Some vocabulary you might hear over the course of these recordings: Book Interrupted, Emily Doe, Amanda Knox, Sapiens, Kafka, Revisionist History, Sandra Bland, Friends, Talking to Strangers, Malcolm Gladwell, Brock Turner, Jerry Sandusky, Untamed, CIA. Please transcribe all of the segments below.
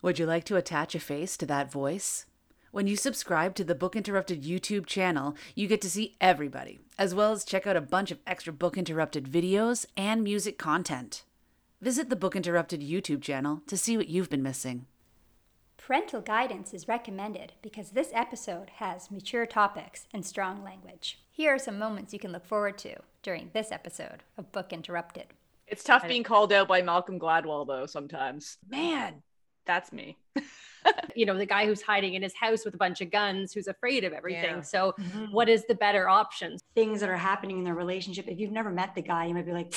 Would you like to attach a face to that voice? When you subscribe to the Book Interrupted YouTube channel, you get to see everybody, as well as check out a bunch of extra Book Interrupted videos and music content. Visit the Book Interrupted YouTube channel to see what you've been missing. Parental guidance is recommended because this episode has mature topics and strong language. Here are some moments you can look forward to during this episode of Book Interrupted. It's tough being called out by Malcolm Gladwell, though, sometimes. Man, that's me. You know, the guy who's hiding in his house with a bunch of guns, who's afraid of everything. Yeah. So what is the better option? Things that are happening in their relationship. If you've never met the guy, you might be like,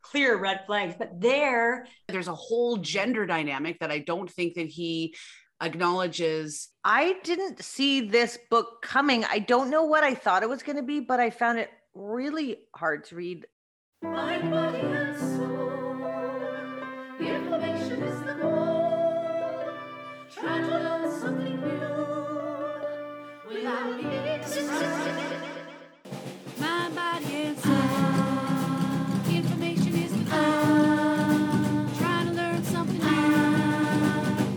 clear red flags. But there's a whole gender dynamic that I don't think that he acknowledges. I didn't see this book coming. I don't know what I thought it was going to be, but I found it really hard to read. My body and soul, the inflammation is the goal. Try to learn something new without needing to stop. My body and soul, the inflammation is the goal. Try to learn something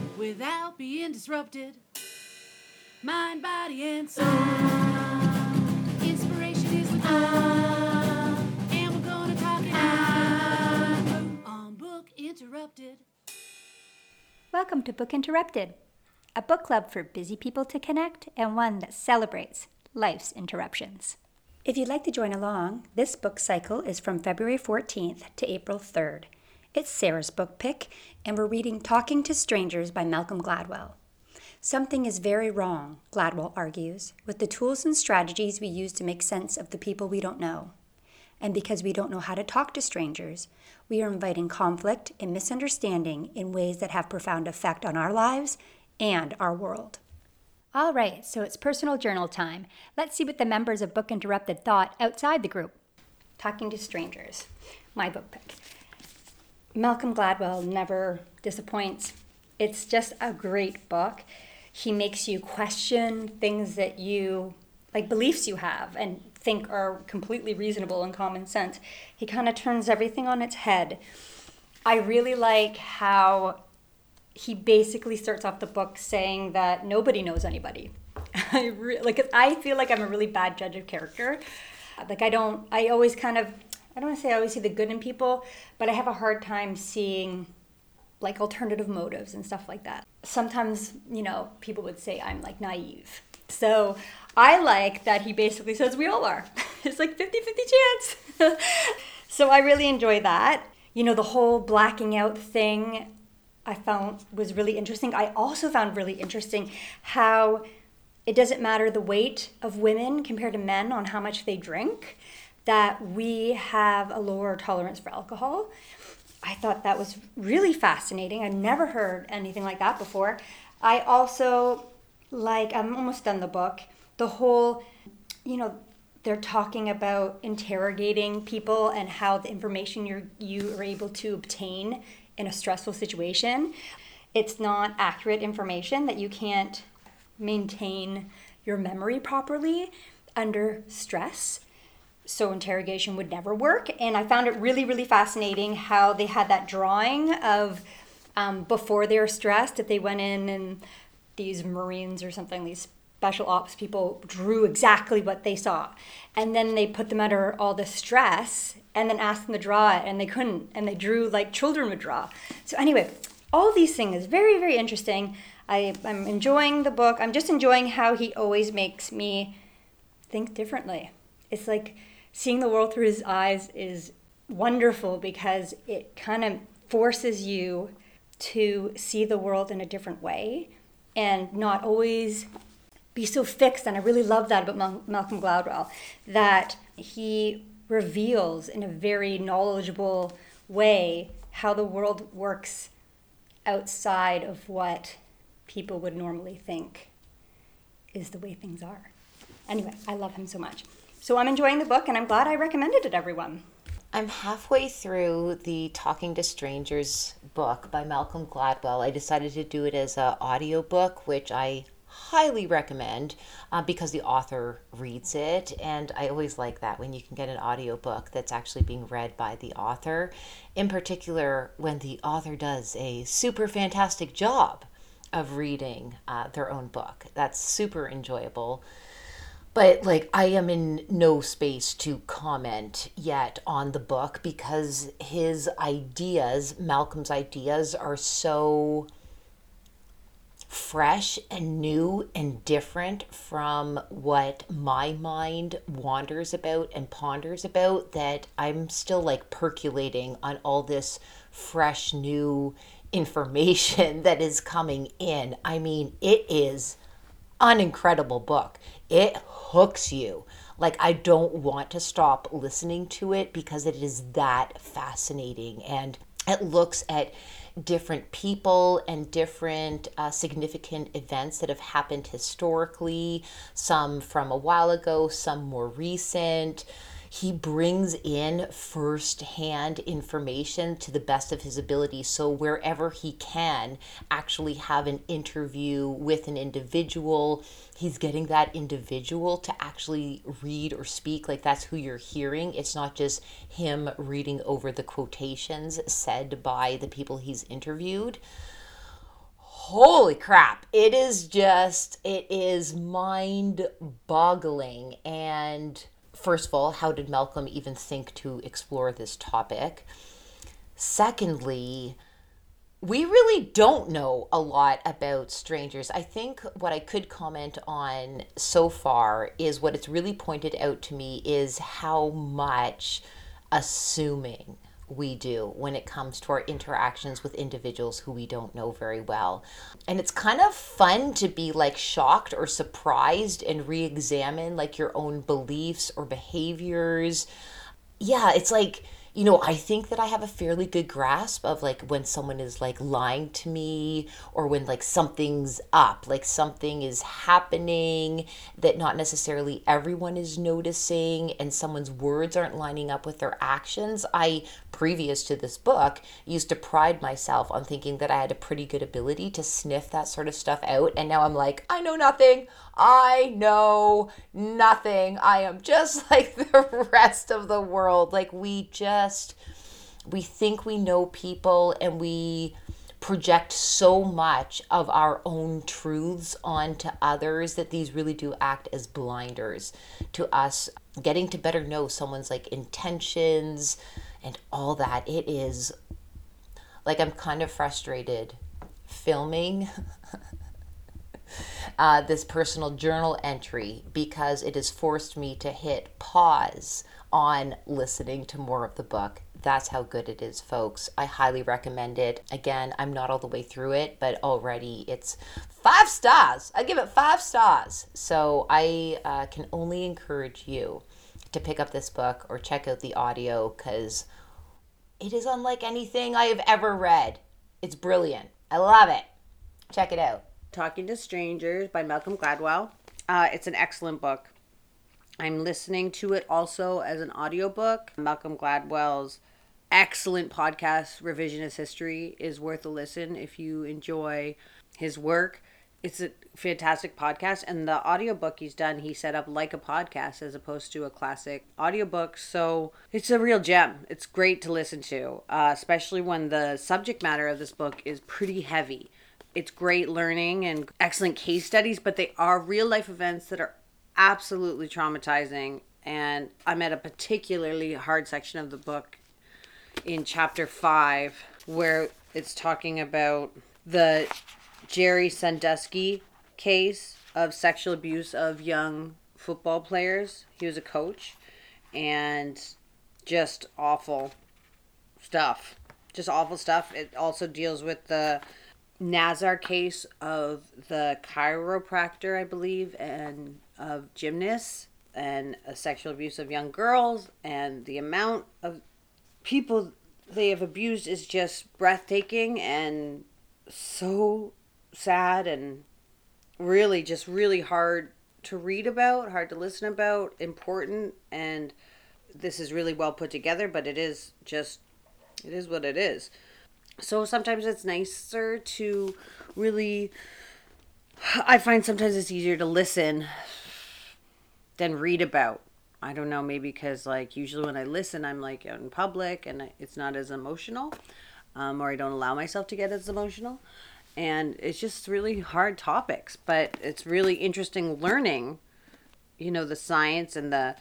new without being disrupted. Mind, body, and soul, inspiration is the goal. Interrupted. Welcome to Book Interrupted, a book club for busy people to connect and one that celebrates life's interruptions. If you'd like to join along, this book cycle is from February 14th to April 3rd. It's Sarah's book pick, and we're reading Talking to Strangers by Malcolm Gladwell. Something is very wrong, Gladwell argues, with the tools and strategies we use to make sense of the people we don't know. And because we don't know how to talk to strangers, we are inviting conflict and misunderstanding in ways that have profound effect on our lives and our world. All right, so it's personal journal time. Let's see what the members of Book Interrupted thought outside the group. Talking to Strangers, my book pick. Malcolm Gladwell never disappoints. It's just a great book. He makes you question things that you, like beliefs you have, and think are completely reasonable and common sense. He kind of turns everything on its head. I really like how he basically starts off the book saying that nobody knows anybody. I feel like I'm a really bad judge of character. Like I don't want to say I always see the good in people, but I have a hard time seeing like alternative motives and stuff like that. Sometimes, you know, people would say I'm like naive. So I like that he basically says we all are. It's like 50-50 chance. So I really enjoy that. You know, the whole blacking out thing I found was really interesting. I also found really interesting how it doesn't matter the weight of women compared to men on how much they drink, that we have a lower tolerance for alcohol. I thought that was really fascinating. I've never heard anything like that before. I also... I'm almost done the book. The whole, you know, they're talking about interrogating people and how the information you are able to obtain in a stressful situation. It's not accurate information, that you can't maintain your memory properly under stress. So interrogation would never work. And I found it really, really fascinating how they had that drawing of before they were stressed, if they went in and these Marines or something, these special ops people drew exactly what they saw. And then they put them under all the stress and then asked them to draw it, and they couldn't. And they drew like children would draw. So anyway, all these things is very, very interesting. I'm enjoying the book. I'm just enjoying how he always makes me think differently. It's like seeing the world through his eyes is wonderful because it kind of forces you to see the world in a different way and not always be so fixed. And I really love that about Malcolm Gladwell, that he reveals in a very knowledgeable way how the world works outside of what people would normally think is the way things are. Anyway, I love him so much. So I'm enjoying the book, and I'm glad I recommended it to everyone. I'm halfway through the Talking to Strangers book by Malcolm Gladwell. I decided to do it as an audiobook, which I highly recommend because the author reads it. And I always like that when you can get an audiobook that's actually being read by the author, in particular when the author does a super fantastic job. of reading their own book. That's super enjoyable. But like, I am in no space to comment yet on the book because his ideas, Malcolm's ideas, are so fresh and new and different from what my mind wanders about and ponders about that I'm still like percolating on all this fresh new information that is coming in. I mean, it is an incredible book. It hooks you. Like, I don't want to stop listening to it because it is that fascinating, and it looks at different people and different significant events that have happened historically, some from a while ago, some more recent. He brings in first-hand information to the best of his ability. So wherever he can actually have an interview with an individual, he's getting that individual to actually read or speak. Like, that's who you're hearing. It's not just him reading over the quotations said by the people he's interviewed. Holy crap. It is mind-boggling. And first of all, how did Malcolm even think to explore this topic? Secondly, we really don't know a lot about strangers. I think what I could comment on so far is what it's really pointed out to me is how much assuming we do when it comes to our interactions with individuals who we don't know very well. And it's kind of fun to be like shocked or surprised and re-examine like your own beliefs or behaviors. Yeah, it's like, you know, I think that I have a fairly good grasp of like when someone is like lying to me or when like something's up, like something is happening that not necessarily everyone is noticing and someone's words aren't lining up with their actions. I, previous to this book, used to pride myself on thinking that I had a pretty good ability to sniff that sort of stuff out. And now I'm like, I know nothing. I am just like the rest of the world. Like, we think we know people and we project so much of our own truths onto others that these really do act as blinders to us getting to better know someone's like intentions and all that. It is like, I'm kind of frustrated filming this personal journal entry because it has forced me to hit pause on listening to more of the book. That's how good it is, folks. I highly recommend it. Again, I'm not all the way through it, but already it's 5 stars. I give it 5 stars. So I can only encourage you to pick up this book or check out the audio because it is unlike anything I have ever read. It's brilliant. I love it. Check it out. Talking to Strangers by Malcolm Gladwell. It's an excellent book. I'm listening to it also as an audiobook. Malcolm Gladwell's excellent podcast, Revisionist History, is worth a listen if you enjoy his work. It's a fantastic podcast. And the audiobook he's done, he set up like a podcast as opposed to a classic audiobook. So it's a real gem. It's great to listen to, especially when the subject matter of this book is pretty heavy. It's great learning and excellent case studies, but they are real life events that are absolutely traumatizing, and I'm at a particularly hard section of the book in chapter 5 where it's talking about the Jerry Sandusky case of sexual abuse of young football players. He was a coach, and just awful stuff. It also deals with the Nazar case of the chiropractor, I believe, and of gymnasts, and a sexual abuse of young girls, and the amount of people they have abused is just breathtaking and so sad and really just really hard to read about, hard to listen about, important. And this is really well put together, but it is what it is. So sometimes it's nicer to really, I find sometimes it's easier to listen than read about. I don't know, maybe because like usually when I listen, I'm like out in public and it's not as emotional, or I don't allow myself to get as emotional. And it's just really hard topics, but it's really interesting learning, you know, the science and the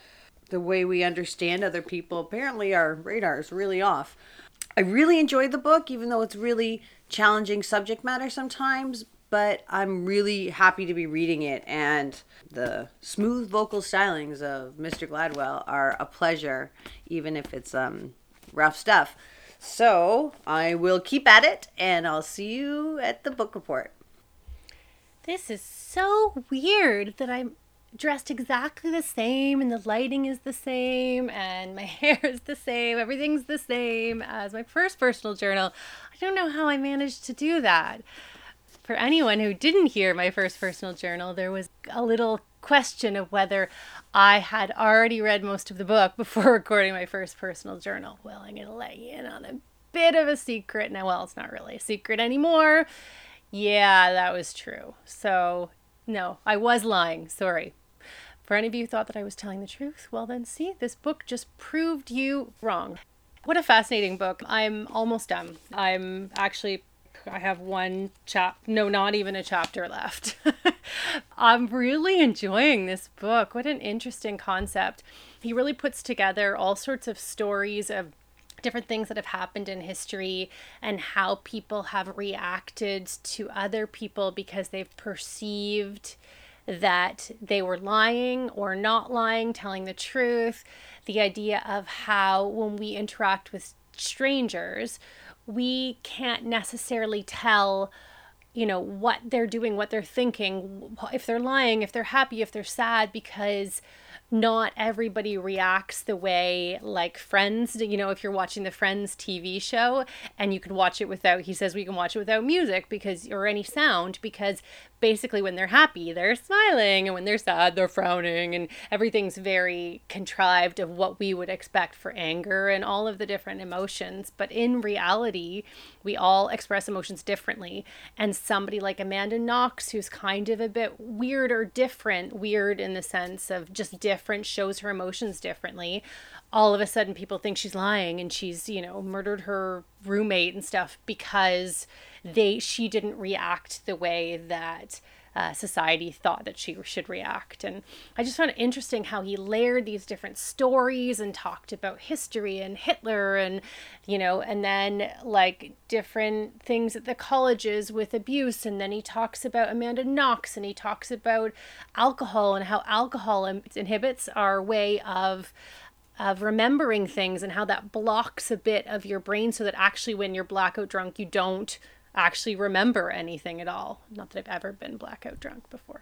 way we understand other people. Apparently our radar is really off. I really enjoyed the book, even though it's really challenging subject matter sometimes, but I'm really happy to be reading it. And the smooth vocal stylings of Mr. Gladwell are a pleasure, even if it's rough stuff. So I will keep at it, and I'll see you at the book report. This is so weird that I'm dressed exactly the same, and the lighting is the same, and my hair is the same. Everything's the same as my first personal journal. I don't know how I managed to do that. For anyone who didn't hear my first personal journal, there was a little question of whether I had already read most of the book before recording my first personal journal. Well, I'm going to let you in on a bit of a secret. Now, well, it's not really a secret anymore. Yeah, that was true. So, no, I was lying. Sorry. For any of you who thought that I was telling the truth, well then see, this book just proved you wrong. What a fascinating book. I'm almost done. I have one not even a chapter left. I'm really enjoying this book. What an interesting concept. He really puts together all sorts of stories of different things that have happened in history and how people have reacted to other people because they've perceived that they were lying or not lying, telling the truth. The idea of how when we interact with strangers, we can't necessarily tell, you know, what they're doing, what they're thinking, if they're lying, if they're happy, if they're sad, because not everybody reacts the way like Friends, you know, if you're watching the Friends TV show and you can watch it without, he says we can watch it without music because, or any sound, because basically when they're happy, they're smiling, and when they're sad, they're frowning, and everything's very contrived of what we would expect for anger and all of the different emotions. But in reality, we all express emotions differently. And somebody like Amanda Knox, who's kind of a bit weird or different, weird in the sense of just different, shows her emotions differently, all of a sudden people think she's lying and she's, you know, murdered her roommate and stuff because she didn't react the way that society thought that she should react. And I just found it interesting how he layered these different stories and talked about history and Hitler and, you know, and then like different things at the colleges with abuse. And then he talks about Amanda Knox, and he talks about alcohol and how alcohol inhibits our way of remembering things and how that blocks a bit of your brain so that actually when you're blackout drunk, you don't actually remember anything at all. Not that I've ever been blackout drunk before.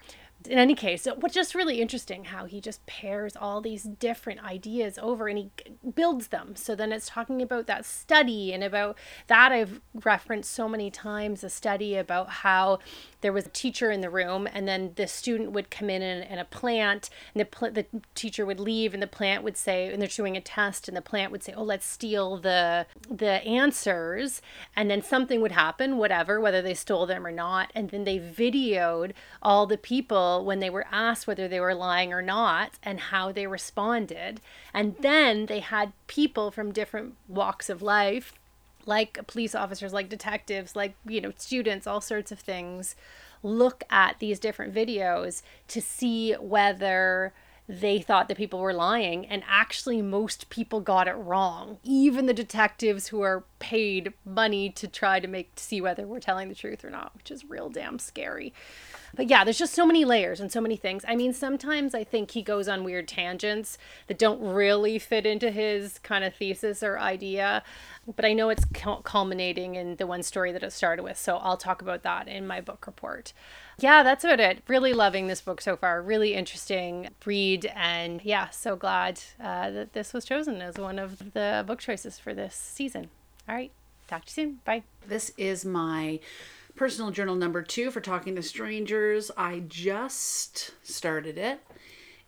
In any case, what's just really interesting how he just pairs all these different ideas over and he builds them. So then it's talking about that study, and about that I've referenced so many times, a study about how there was a teacher in the room and then the student would come in and a plant, and the teacher would leave, and the plant would say, and they're doing a test, and the plant would say, oh, let's steal the answers. And then something would happen, whatever, whether they stole them or not. And then they videoed all the people when they were asked whether they were lying or not and how they responded. And then they had people from different walks of life, like police officers, like detectives, like, you know, students, all sorts of things, look at these different videos to see whether they thought that people were lying. And actually most people got it wrong. Even the detectives who are paid money to try to see whether we're telling the truth or not, which is real damn scary. But yeah, there's just so many layers and so many things. I mean, sometimes I think he goes on weird tangents that don't really fit into his kind of thesis or idea, but I know it's culminating in the one story that it started with. So I'll talk about that in my book report. Yeah, that's about it. Really loving this book so far. Really interesting read. And yeah, so glad that this was chosen as one of the book choices for this season. All right. Talk to you soon. Bye. This is my personal journal number 2 for Talking to Strangers. I just started it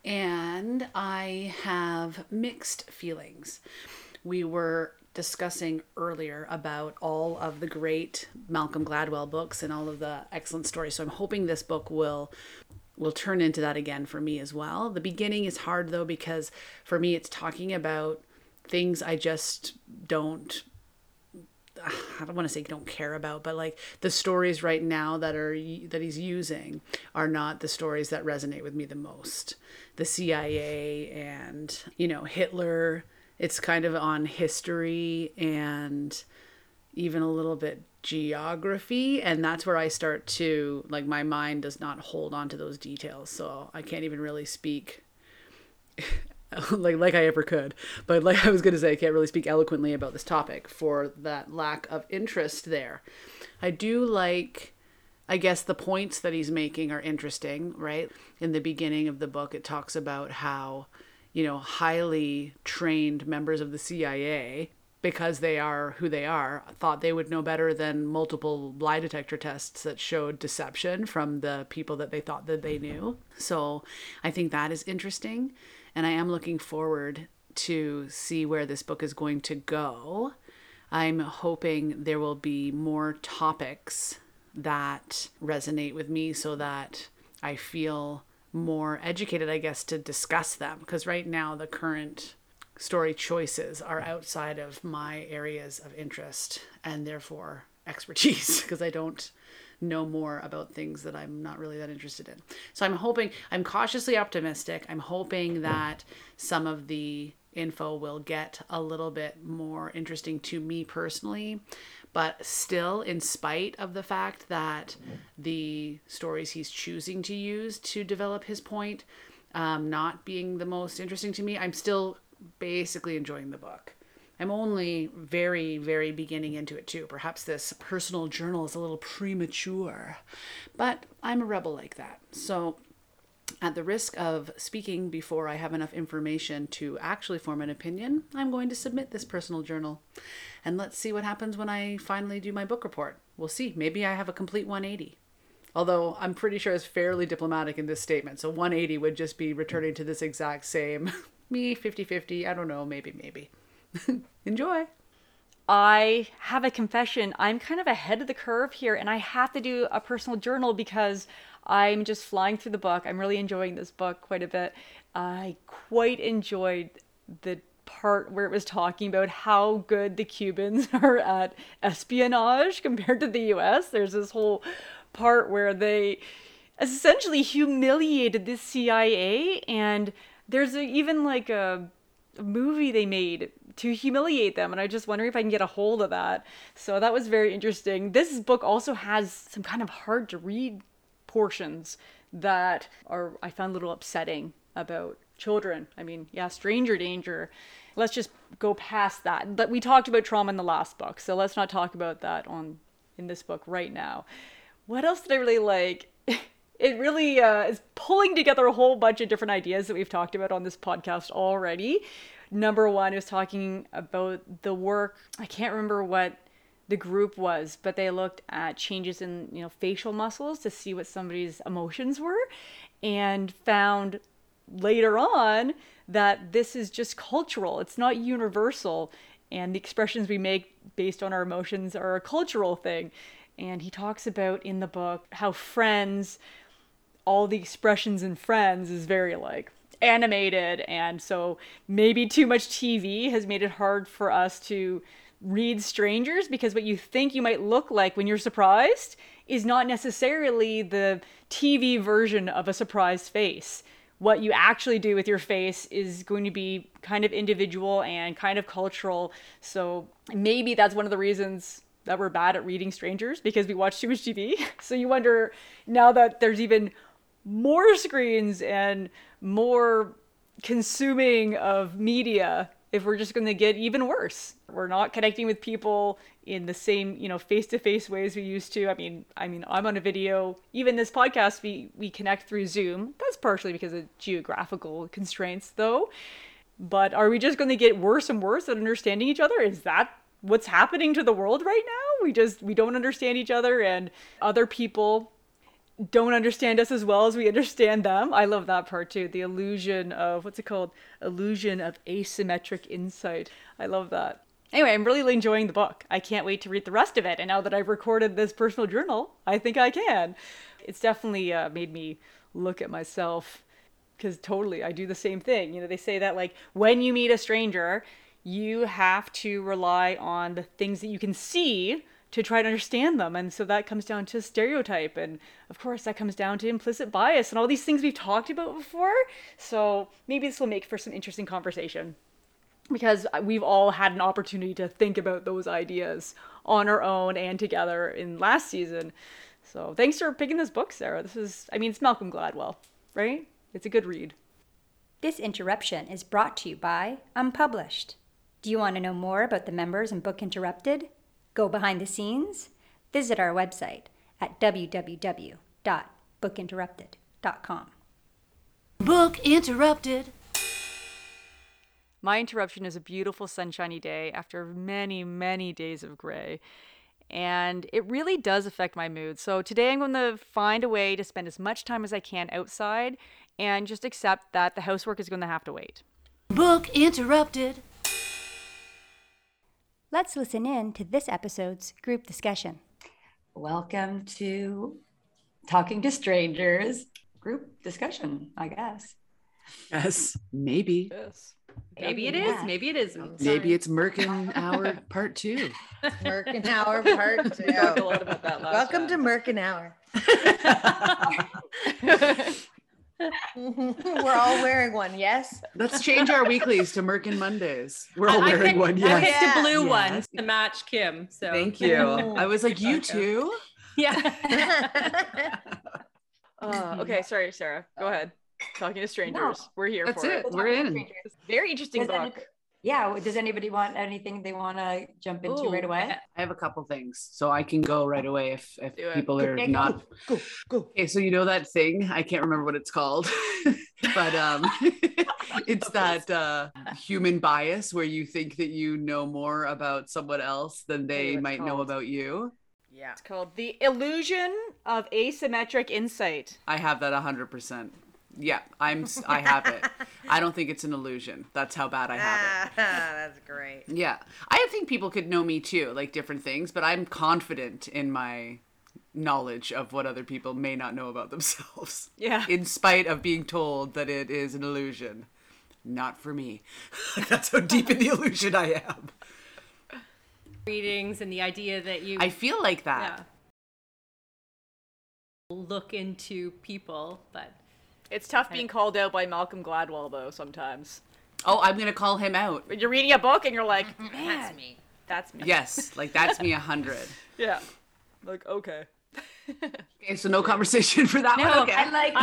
and I have mixed feelings. We were discussing earlier about all of the great Malcolm Gladwell books and all of the excellent stories. So I'm hoping this book will turn into that again for me as well. The beginning is hard though, because for me, it's talking about things I just don't I don't want to say don't care about, but like the stories right now that he's using are not the stories that resonate with me the most. The CIA and, you know, Hitler, it's kind of on history and even a little bit geography. And that's where I start to, like, my mind does not hold on to those details. So I can't even really speak like I ever could, but like I was going to say, I can't really speak eloquently about this topic for that lack of interest there. I do like, I guess the points that he's making are interesting, right? In the beginning of the book, it talks about how, you know, highly trained members of the CIA, because they are who they are, thought they would know better than multiple lie detector tests that showed deception from the people that they thought that they knew. So I think that is interesting. And I am looking forward to see where this book is going to go. I'm hoping there will be more topics that resonate with me so that I feel more educated, I guess, to discuss them. Because right now the current story choices are outside of my areas of interest and therefore expertise, because I don't know more about things that I'm not really that interested in. So I'm hoping, I'm cautiously optimistic. I'm hoping that some of the info will get a little bit more interesting to me personally, but still, in spite of the fact that the stories he's choosing to use to develop his point, not being the most interesting to me, I'm still basically enjoying the book. I'm only very, very beginning into it too. Perhaps this personal journal is a little premature, but I'm a rebel like that. So at the risk of speaking before I have enough information to actually form an opinion, I'm going to submit this personal journal. And let's see what happens when I finally do my book report. We'll see. Maybe I have a complete 180. Although I'm pretty sure it's fairly diplomatic in this statement. So 180 would just be returning to this exact same me, 50-50. I don't know. Maybe. Enjoy. I have a confession. I'm kind of ahead of the curve here, and I have to do a personal journal because I'm just flying through the book. I'm really enjoying this book quite a bit. I quite enjoyed the part where it was talking about how good the Cubans are at espionage compared to the US. There's this whole part where they essentially humiliated the CIA, and there's even like a movie they made to humiliate them, and I just wonder if I can get a hold of that. So that was very interesting. This book also has some kind of hard to read portions that are, I found, a little upsetting about children. I mean, yeah, stranger danger. Let's just go past that. But we talked about trauma in the last book, so let's not talk about that in this book right now. What else did I really like? It really is pulling together a whole bunch of different ideas that we've talked about on this podcast already. Number one is talking about the work. I can't remember what the group was, but they looked at changes in, you know, facial muscles to see what somebody's emotions were, and found later on that this is just cultural. It's not universal, and the expressions we make based on our emotions are a cultural thing. And he talks about in the book how Friends, all the expressions in Friends is very like animated, and so maybe too much TV has made it hard for us to read strangers, because what you think you might look like when you're surprised is not necessarily the TV version of a surprised face. What you actually do with your face is going to be kind of individual and kind of cultural. So maybe that's one of the reasons that we're bad at reading strangers, because we watch too much TV. So you wonder, now that there's even more screens and more consuming of media, if we're just going to get even worse. We're not connecting with people in the same, you know, face-to-face ways we used to. I mean, I'm on a video. Even this podcast, we connect through Zoom. That's partially because of geographical constraints, though. But are we just going to get worse and worse at understanding each other? Is that what's happening to the world right now? We don't understand each other, and other people don't understand us as well as we understand them. I love that part too. The illusion of, what's it called? Illusion of asymmetric insight. I love that. Anyway, I'm really enjoying the book. I can't wait to read the rest of it. And now that I've recorded this personal journal, I think I can. It's definitely made me look at myself, because totally, I do the same thing. You know, they say that, like, when you meet a stranger, you have to rely on the things that you can see to try to understand them. And so that comes down to stereotype. And of course, that comes down to implicit bias and all these things we've talked about before. So maybe this will make for some interesting conversation, because we've all had an opportunity to think about those ideas on our own and together in last season. So thanks for picking this book, Sarah. This is, I mean, it's Malcolm Gladwell, right? It's a good read. This interruption is brought to you by Unpublished. Do you want to know more about the members and Book Interrupted? Go behind the scenes? Visit our website at www.bookinterrupted.com. Book Interrupted. My interruption is a beautiful sunshiny day after many, many days of gray, and it really does affect my mood. So today I'm going to find a way to spend as much time as I can outside and just accept that the housework is going to have to wait. Book Interrupted. Let's listen in to this episode's group discussion. Welcome to Talking to Strangers group discussion, I guess. Yes, maybe. Yes. Maybe it is. Maybe it isn't. Maybe it's Merkin Hour Part 2. Merkin Hour Part 2. We talked a lot about that last time. Welcome to Merkin Hour. We're all wearing one, yes? Let's change our weeklies to Merkin Mondays. We're all wearing one, yes. I picked a blue one to match Kim. So thank you. I was like, you too? Yeah. Okay, sorry, Sarah. Go ahead. Talking to Strangers. No, we're here for it. We're in. Very interesting book. Does anybody want anything they want to jump into right away? I have a couple things, so I can go right away if people are not. Go. Okay, so you know that thing? I can't remember what it's called, but it's that human bias where you think that you know more about someone else than they might know about you. Yeah. It's called The Illusion of Asymmetric Insight. I have that 100%. Yeah, I have it. I don't think it's an illusion. That's how bad I have it. That's great. Yeah. I think people could know me too, like different things, but I'm confident in my knowledge of what other people may not know about themselves. Yeah. In spite of being told that it is an illusion. Not for me. That's how deep in the illusion I am. Readings and the idea that I feel like that. Yeah. Look into people, but... It's tough being called out by Malcolm Gladwell, though, sometimes. Oh, I'm going to call him out. You're reading a book and you're like, man. That's me. That's me. Yes, like that's me 100. Yeah. Like, okay. Okay, so no conversation for that one. Okay. I like,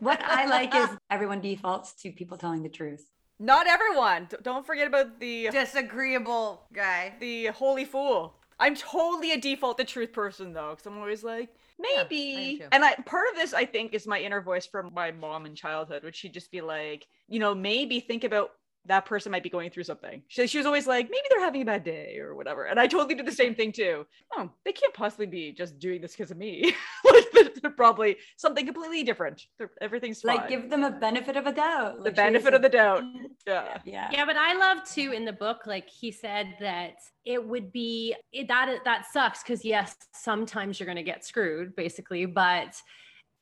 what I like is everyone defaults to people telling the truth. Not everyone. Don't forget about the... disagreeable guy. The holy fool. I'm totally a default to truth person, though, because I'm always like... maybe. Yeah, part of this, I think, is my inner voice from my mom in childhood, which she'd just be like, maybe think about that person might be going through something. She was always like, maybe they're having a bad day or whatever. And I totally did the same thing too. Oh, they can't possibly be just doing this because of me. They're probably something completely different. Everything's fine. Like, give them a benefit of a doubt. The benefit of the doubt. Yeah. Yeah, but I love too in the book, like he said that it would be, that sucks because yes, sometimes you're going to get screwed basically, but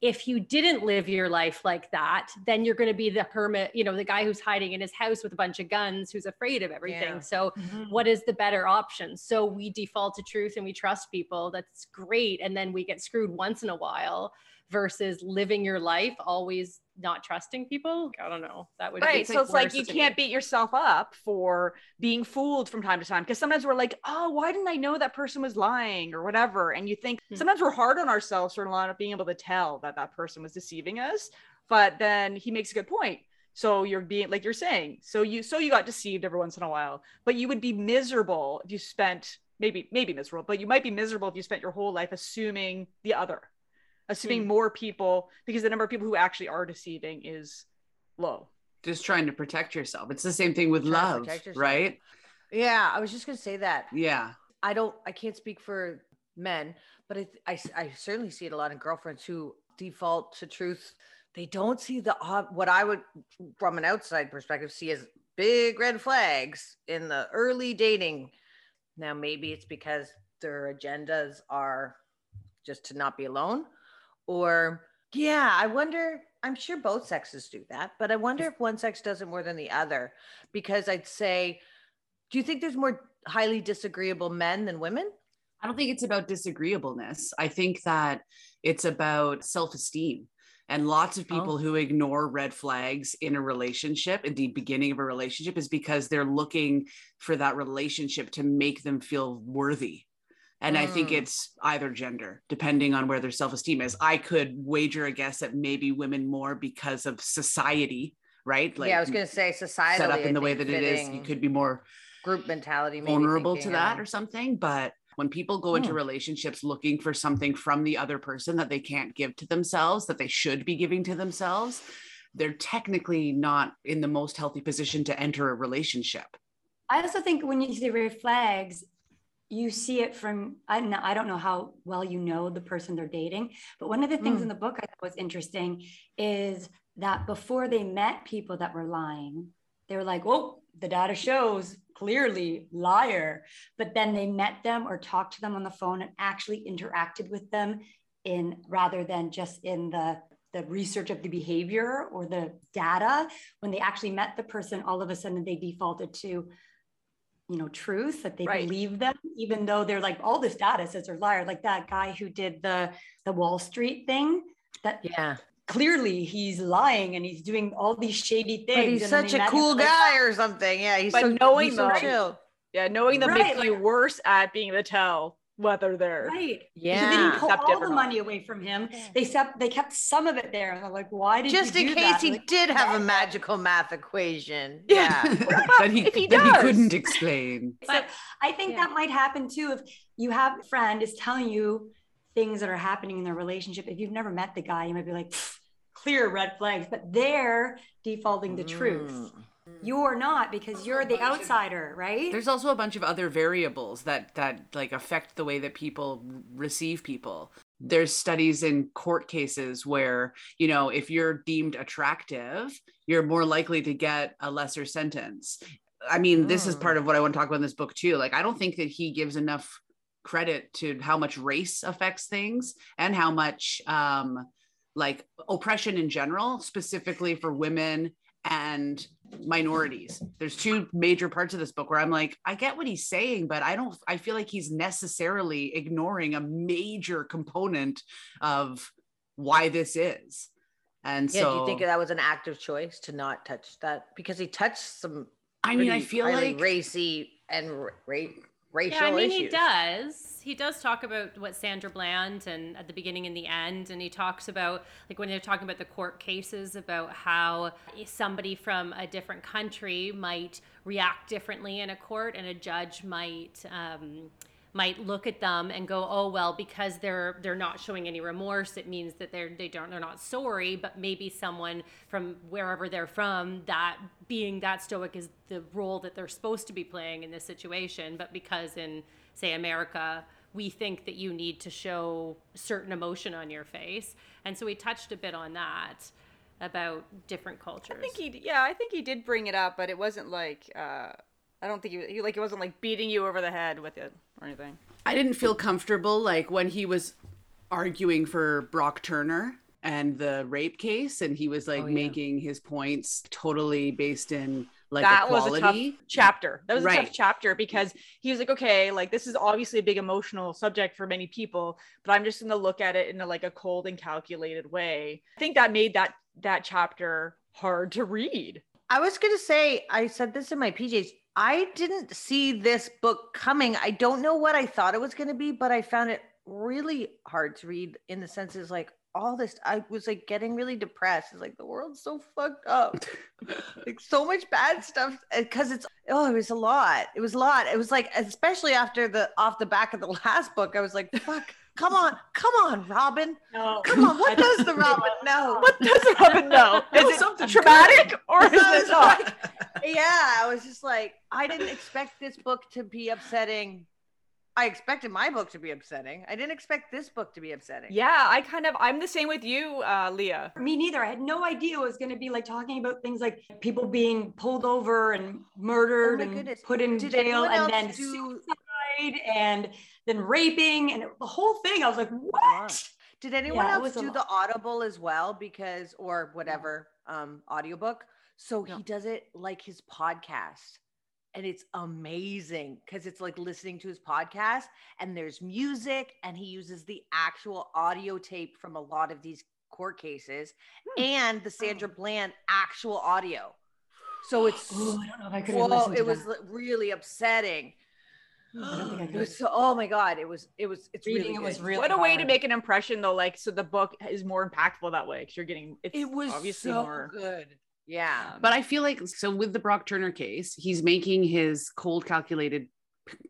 if you didn't live your life like that, then you're going to be the hermit, the guy who's hiding in his house with a bunch of guns, who's afraid of everything. Yeah. So what is the better option? So we default to truth and we trust people. That's great. And then we get screwed once in a while versus living your life, always not trusting people. I don't know. That would be so it's like, you can't beat yourself up for being fooled from time to time. Cause sometimes we're like, oh, why didn't I know that person was lying or whatever? And you think sometimes we're hard on ourselves for not being able to tell that person was deceiving us, but then he makes a good point. So you're being, like you're saying, so you got deceived every once in a while, but you would be miserable if you spent maybe miserable, but you might be miserable if you spent your whole life assuming the other. Assuming more people, because the number of people who actually are deceiving is low. Just trying to protect yourself. It's the same thing with love, right? Yeah, I was just going to say that. Yeah. I can't speak for men, but I certainly see it a lot in girlfriends who default to truth. They don't see what I would, from an outside perspective, see as big red flags in the early dating. Now, maybe it's because their agendas are just to not be alone. Or, I wonder, I'm sure both sexes do that, but I wonder if one sex does it more than the other, because I'd say, do you think there's more highly disagreeable men than women? I don't think it's about disagreeableness. I think that it's about self-esteem. And lots of people who ignore red flags in a relationship, at the beginning of a relationship, is because they're looking for that relationship to make them feel worthy. And I think it's either gender, depending on where their self-esteem is. I could wager a guess that maybe women more because of society, right? Like, yeah, I was going to say society set up in the way that it is. You could be more group mentality, maybe vulnerable thinking, to that or something. But when people go into relationships looking for something from the other person that they can't give to themselves, that they should be giving to themselves, they're technically not in the most healthy position to enter a relationship. I also think when you see red flags, you see it from, I don't know how well you know the person they're dating, but one of the things in the book I thought was interesting is that before they met people that were lying, they were like, oh, the data shows, clearly liar. But then they met them or talked to them on the phone and actually interacted with them in, rather than just in the research of the behavior or the data. When they actually met the person, all of a sudden they defaulted to, you know, truth, that they believe them, even though they're like, all this data says they're liar, like that guy who did the Wall Street thing, that clearly he's lying and he's doing all these shady things. But he's such a cool guy or something. Yeah. He's so chill. Yeah. Knowing them makes you worse at being able to tell whether they're yeah. So they didn't pull all the money away from him. They kept some of it there, and they're like, "Why did you do that?" Just in case he did have a magical math equation, that he couldn't explain. But I think that might happen too if you have a friend is telling you things that are happening in their relationship. If you've never met the guy, you might be like, "Clear red flags," but they're defaulting to truth. You're not, because you're the outsider, right? There's also a bunch of other variables that like affect the way that people receive people. There's studies in court cases where, you know, if you're deemed attractive, you're more likely to get a lesser sentence. I mean, this is part of what I want to talk about in this book too. Like, I don't think that he gives enough credit to how much race affects things and how much like oppression in general, specifically for women and minorities. There's two major parts of this book where I'm like, I get what he's saying, but I feel like he's necessarily ignoring a major component of why this is. And so do you think that was an active choice to not touch that? Because he touched some, I mean, I feel like racy and racial issues. He does talk about what Sandra Bland and at the beginning and the end, and he talks about, like, when they're talking about the court cases, about how somebody from a different country might react differently in a court, and a judge might look at them and go, oh, well, because they're not showing any remorse, it means that they're not sorry. But maybe someone from wherever they're from, that being that stoic is the role that they're supposed to be playing in this situation. But because in, say, America, we think that you need to show certain emotion on your face. And so we touched a bit on that about different cultures. I think he did bring it up, but it wasn't like, I don't think he wasn't like beating you over the head with it or anything. I didn't feel comfortable, like, when he was arguing for Brock Turner and the rape case, and he was like making his points totally based in like that equality. That was a tough chapter. That was a tough chapter, because he was like, okay, like, this is obviously a big emotional subject for many people, but I'm just going to look at it in a cold and calculated way. I think that made that chapter hard to read. I was going to say, I said this in my PJs, I didn't see this book coming. I don't know what I thought it was going to be, but I found it really hard to read in the sense it's like all this, I was like getting really depressed. It's like the world's so fucked up. Like so much bad stuff. Cause it was a lot. It was a lot. It was like, especially after off the back of the last book, I was like, fuck. Come on, Robin. No. Come on, what does the Robin know? What does the Robin know? Is it something traumatic or is it not? Like, yeah, I was just like, I didn't expect this book to be upsetting. I expected my book to be upsetting. I didn't expect this book to be upsetting. Yeah, I'm the same with you, Leah. Me neither. I had no idea it was going to be like talking about things like people being pulled over and murdered and put in jail and then suicide and then raping and the whole thing. I was like, what? Did anyone else do the Audible as well? Because, or whatever, audiobook. So he does it like his podcast. And it's amazing because it's like listening to his podcast and there's music and he uses the actual audio tape from a lot of these court cases and the Sandra Bland actual audio. So it's, I don't know if I could listen to it was really upsetting. I don't think I could. It was so, oh my God. It's reading really, it was really hard. A way to make an impression though. Like, so the book is more impactful that way. Cause you're getting, it was obviously so more good. Yeah. But I feel like, so with the Brock Turner case, he's making his cold calculated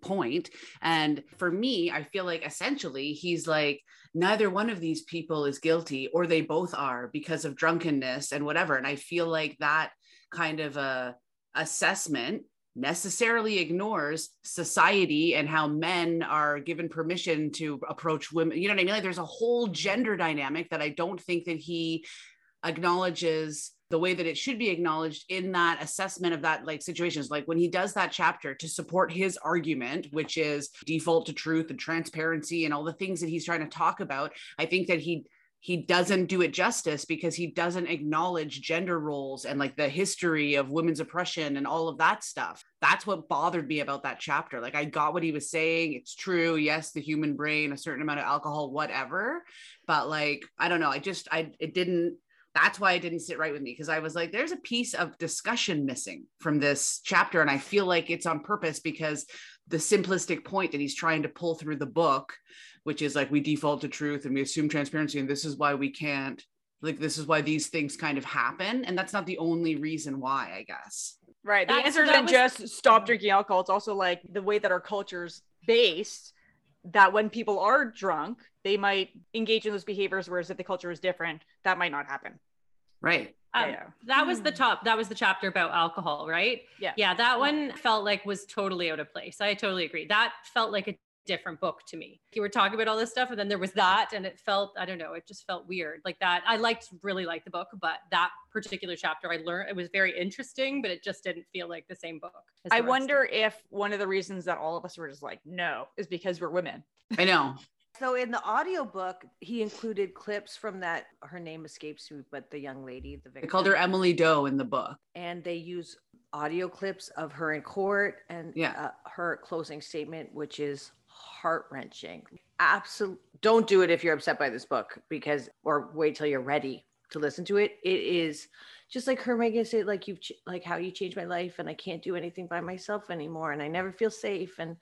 point. And for me, I feel like essentially he's like, neither one of these people is guilty or they both are because of drunkenness and whatever. And I feel like that kind of a assessment necessarily ignores society and how men are given permission to approach women. You know what I mean? Like there's a whole gender dynamic that I don't think that he acknowledges the way that it should be acknowledged in that assessment of that like situations. Like when he does that chapter to support his argument, which is default to truth and transparency and all the things that he's trying to talk about, I think that he doesn't do it justice because he doesn't acknowledge gender roles and like the history of women's oppression and all of that stuff. That's what bothered me about that chapter. Like I got what he was saying. It's true. Yes. The human brain, a certain amount of alcohol, whatever. But like, I don't know. That's why it didn't sit right with me. Cause I was like, there's a piece of discussion missing from this chapter. And I feel like it's on purpose because the simplistic point that he's trying to pull through the book, which is like, we default to truth and we assume transparency. And this is why we can't, like, this is why these things kind of happen. And that's not the only reason why, I guess. Right. The answer isn't just stop drinking alcohol. It's also like the way that our culture's based that when people are drunk, they might engage in those behaviors. Whereas if the culture is different, that might not happen. Right. That was the chapter about alcohol, right? Yeah. Yeah. That one felt like was totally out of place. I totally agree. That felt like a different book to me. You were talking about all this stuff and then there was that, and it felt, I don't know, it just felt weird like that. I really liked the book, but that particular chapter I learned, it was very interesting, but it just didn't feel like the same book. I wonder if one of the reasons that all of us were just like, no, is because we're women. I know. So in the audiobook, he included clips from that, her name escapes me, but the young lady, the victim. They called her Emily Doe in the book. And they use audio clips of her in court and her closing statement, which is heart-wrenching. Absolutely. Don't do it if you're upset by this book or wait till you're ready to listen to it. It is just like her making it say, like, you've like how you changed my life and I can't do anything by myself anymore. And I never feel safe. And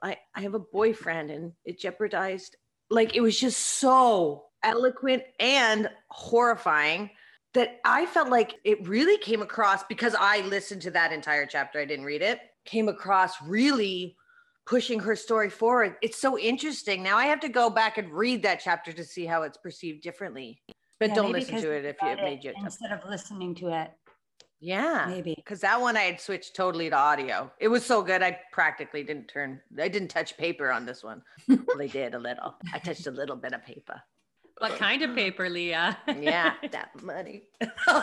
I have a boyfriend and it jeopardized, like it was just so eloquent and horrifying that I felt like it really came across because I listened to that entire chapter. I didn't read it. Came across really pushing her story forward. It's so interesting. Now I have to go back and read that chapter to see how it's perceived differently, but don't listen to it if it made you instead of listening to it. Yeah, maybe because that one I had switched totally to audio. It was so good. I practically didn't touch paper on this one. Well, I did a little. I touched a little bit of paper. What kind of paper, Leah? Yeah, that money. I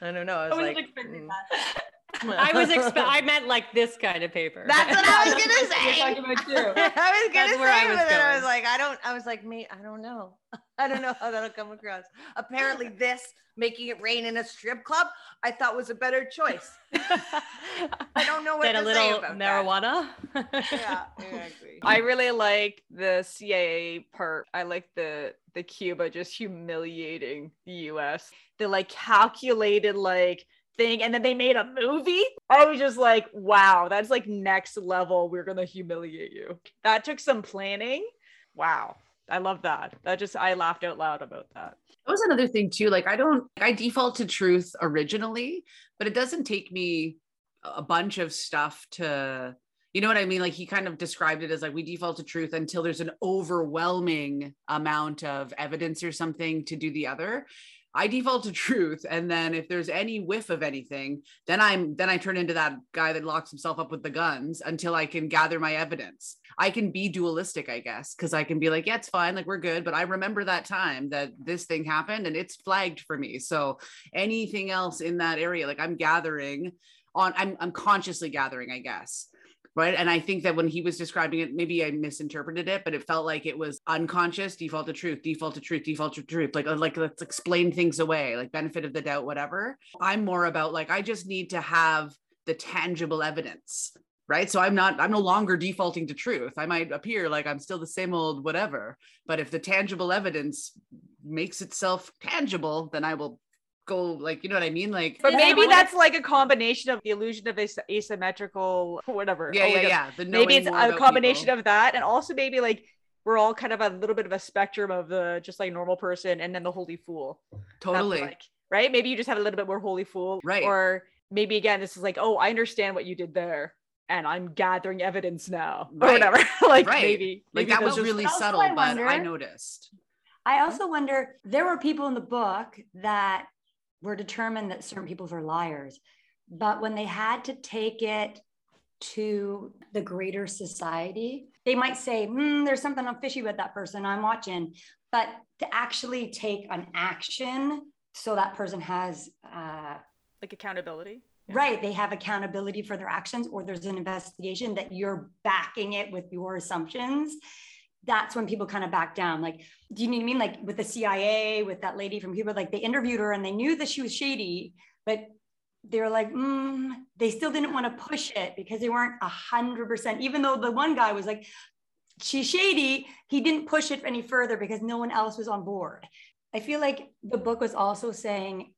don't know. I was like, I meant like this kind of paper. That's what I was gonna say. You're talking about too. I don't know. I don't know how that'll come across. Apparently this making it rain in a strip club, I thought was a better choice. I don't know what to say about marijuana. That. Yeah, exactly. I really like the CIA part. I like the Cuba just humiliating the US. The like calculated like thing, and then they made a movie. I was just like, wow, that's like next level. We're gonna humiliate you. That took some planning. Wow. I love that. I laughed out loud about that. That was another thing too. Like I default to truth originally, but it doesn't take me a bunch of stuff to, you know what I mean? Like he kind of described it as like, we default to truth until there's an overwhelming amount of evidence or something to do the other. I default to truth. And then if there's any whiff of anything, then I turn into that guy that locks himself up with the guns until I can gather my evidence. I can be dualistic, I guess, because I can be like, yeah, it's fine. Like we're good. But I remember that time that this thing happened and it's flagged for me. So anything else in that area, like I'm consciously gathering, I guess. right? And I think that when he was describing it, maybe I misinterpreted it, but it felt like it was unconscious, default to truth, default to truth, default to truth. Like let's explain things away, like benefit of the doubt, whatever. I'm more about like, I just need to have the tangible evidence, right? So I'm no longer defaulting to truth. I might appear like I'm still the same old whatever, but if the tangible evidence makes itself tangible, then I will go, like, you know what I mean? Like, but maybe that's like a combination of the illusion of asymmetrical, whatever. Yeah. Maybe it's a combination of that. And also maybe like, we're all kind of a little bit of a spectrum of the just like normal person and then the holy fool. Totally. Like, right. Maybe you just have a little bit more holy fool. Right. Or maybe again, this is like, oh, I understand what you did there. And I'm gathering evidence now, right, or whatever. Like, right, maybe. Like, that was really subtle, but I noticed. I also wonder, there were people in the book that were determined that certain people were liars, but when they had to take it to the greater society, they might say, there's something fishy with that person, I'm watching. But to actually take an action so that person has... like accountability? Yeah. Right. They have accountability for their actions, or there's an investigation that you're backing it with your assumptions. That's when people kind of back down. Like, do you know what I mean? Like with the CIA, with that lady from Cuba, like they interviewed her and they knew that she was shady, but they were like, they still didn't want to push it because they weren't 100%, even though the one guy was like, she's shady. He didn't push it any further because no one else was on board. I feel like the book was also saying,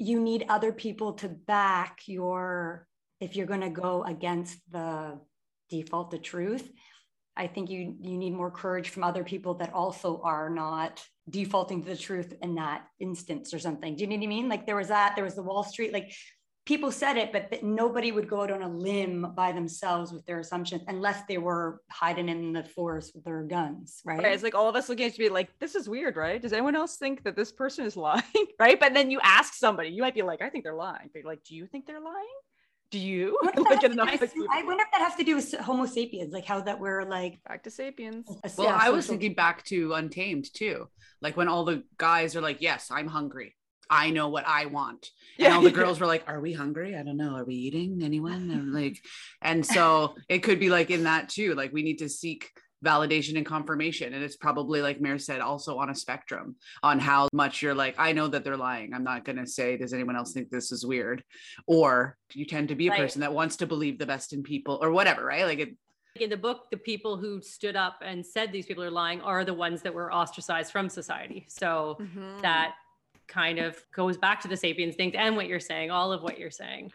you need other people to back if you're going to go against the default, the truth. I think you need more courage from other people that also are not defaulting to the truth in that instance or something. Do you know what I mean? Like there was the Wall Street, like people said it, but that nobody would go out on a limb by themselves with their assumptions unless they were hiding in the forest with their guns, right? Right. It's like all of us looking at you be like, this is weird, right? Does anyone else think that this person is lying, right? But then you ask somebody, you might be like, I think they're lying. They're like, do you think they're lying? Do you? I wonder if that has to do with Homo sapiens, like how that we're like... Back to sapiens. Well, I was thinking back to Untamed too. Like when all the guys are like, yes, I'm hungry. I know what I want. And all the girls were like, are we hungry? I don't know. Are we eating anyone? And like, and so it could be like in that too. Like we need to seek validation and confirmation. And it's probably like Mare said, also on a spectrum on how much you're like, I know that they're lying. I'm not going to say, does anyone else think this is weird? Or you tend to be a person that wants to believe the best in people or whatever, right? Like in the book, the people who stood up and said these people are lying are the ones that were ostracized from society. So that kind of goes back to the Sapiens thing and what you're saying, all of what you're saying.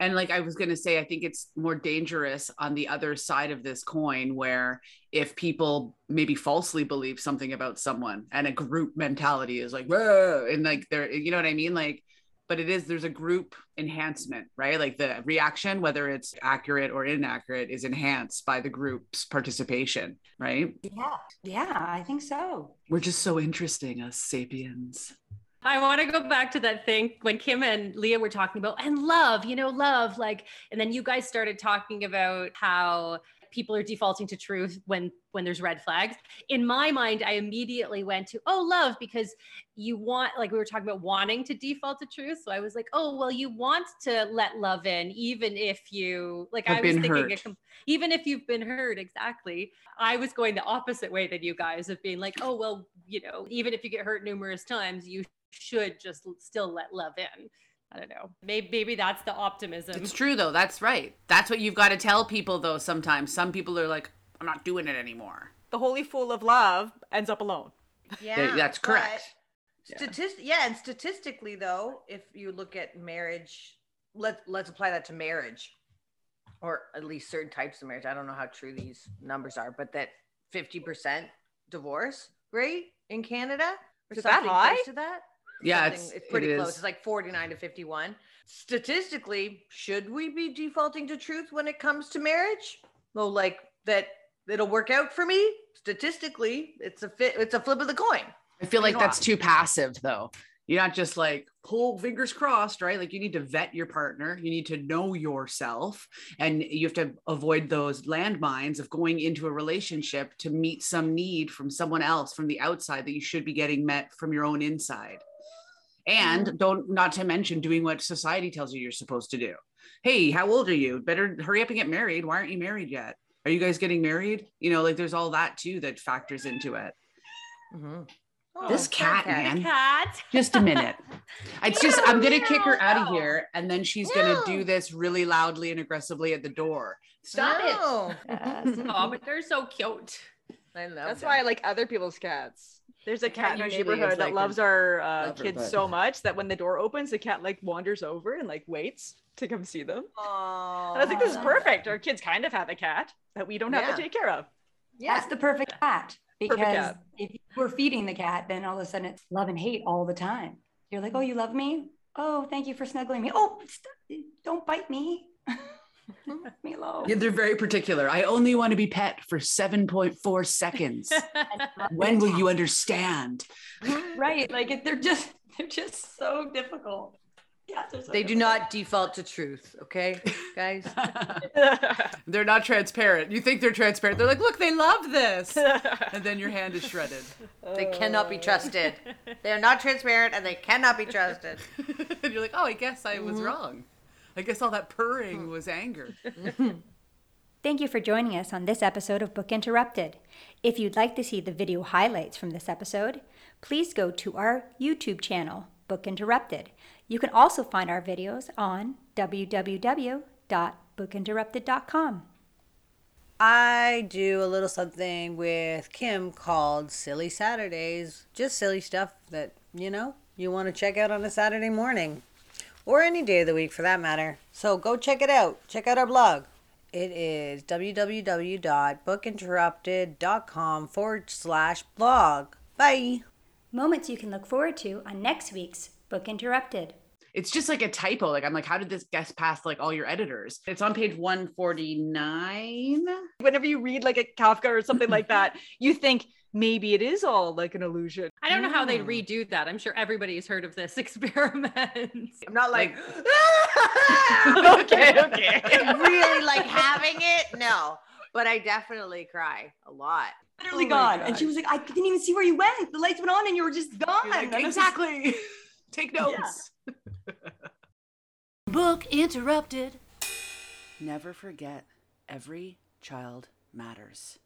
And like I was going to say, I think it's more dangerous on the other side of this coin, where if people maybe falsely believe something about someone and a group mentality is like, whoa, and like they're, you know what I mean? Like, but there's a group enhancement, right? Like the reaction, whether it's accurate or inaccurate, is enhanced by the group's participation, right? Yeah, I think so. We're just so interesting, us Sapiens. I want to go back to that thing when Kim and Leah were talking about, and love, like, and then you guys started talking about how people are defaulting to truth when there's red flags. In my mind, I immediately went to, oh, love, because you want, like we were talking about wanting to default to truth. So I was like, oh, well, you want to let love in, even if you, like I was thinking, even if you've been hurt, exactly. I was going the opposite way than you guys of being like, oh, well, you know, even if you get hurt numerous times, you should just still let love in. I don't know. Maybe that's the optimism. It's true though. That's right. That's what you've got to tell people though. Sometimes some people are like, I'm not doing it anymore. The holy fool of love ends up alone. Yeah, that's correct. And statistically though, if you look at marriage, let's apply that to marriage, or at least certain types of marriage. I don't know how true these numbers are, but that 50% divorce rate in Canada or something close to that. Yeah, it's pretty close. It's like 49 to 51. Statistically, should we be defaulting to truth when it comes to marriage? Well, like that it'll work out for me. Statistically, it's a flip of the coin. I feel like that's too passive though. You're not just like, pull fingers crossed, right? Like you need to vet your partner. You need to know yourself, and you have to avoid those landmines of going into a relationship to meet some need from someone else from the outside that you should be getting met from your own inside. And not to mention doing what society tells you you're supposed to do. hey, how old are you? Better hurry up and get married. Why aren't you married yet? Are you guys getting married? You know, like there's all that too that factors into it. Mm-hmm. Oh, this cat, man. Cat. Just a minute. It's just, I'm going to kick her out of here. And then she's going to do this really loudly and aggressively at the door. Stop it. Yes. Oh, but they're so cute. I love them. Why I like other people's cats. There's a cat in our neighborhood that like loves our kids so much that when the door opens, the cat like wanders over and like waits to come see them. Aww, and I think this is perfect. That. Our kids kind of have a cat that we don't have to take care of. Yeah. That's the perfect cat. Because if you were feeding the cat, then all of a sudden it's love and hate all the time. You're like, oh, you love me? Oh, thank you for snuggling me. Oh, don't bite me. Let me alone. Yeah, they're very particular. I only want to be pet for 7.4 seconds. When will you understand? Right. Like they're just so difficult. Yeah, so they do not default to truth, okay, guys? They're not transparent. You think they're transparent. They're like, look, they love this. And then your hand is shredded. They cannot be trusted. They are not transparent and they cannot be trusted. And you're like, oh, I guess I was wrong. I guess all that purring was anger. Thank you for joining us on this episode of Book Interrupted. If you'd like to see the video highlights from this episode, please go to our YouTube channel, Book Interrupted. You can also find our videos on www.bookinterrupted.com. I do a little something with Kim called Silly Saturdays. Just silly stuff that, you know, you want to check out on a Saturday morning. Or any day of the week for that matter. So go check it out. Check out our blog. It is www.bookinterrupted.com/blog. Bye. Moments you can look forward to on next week's Book Interrupted. It's just like a typo. Like, I'm like, how did this guest pass like all your editors? It's on page 149. Whenever you read like a Kafka or something like that, you think maybe it is all like an illusion. I don't know how they'd redo that. I'm sure everybody's heard of this experiment. I'm not like, okay. Really like having it? No, but I definitely cry a lot. Literally gone. God. And she was like, I didn't even see where you went. The lights went on and you were just gone. Like, exactly. Take notes. Yeah. Book Interrupted. Never forget, every child matters.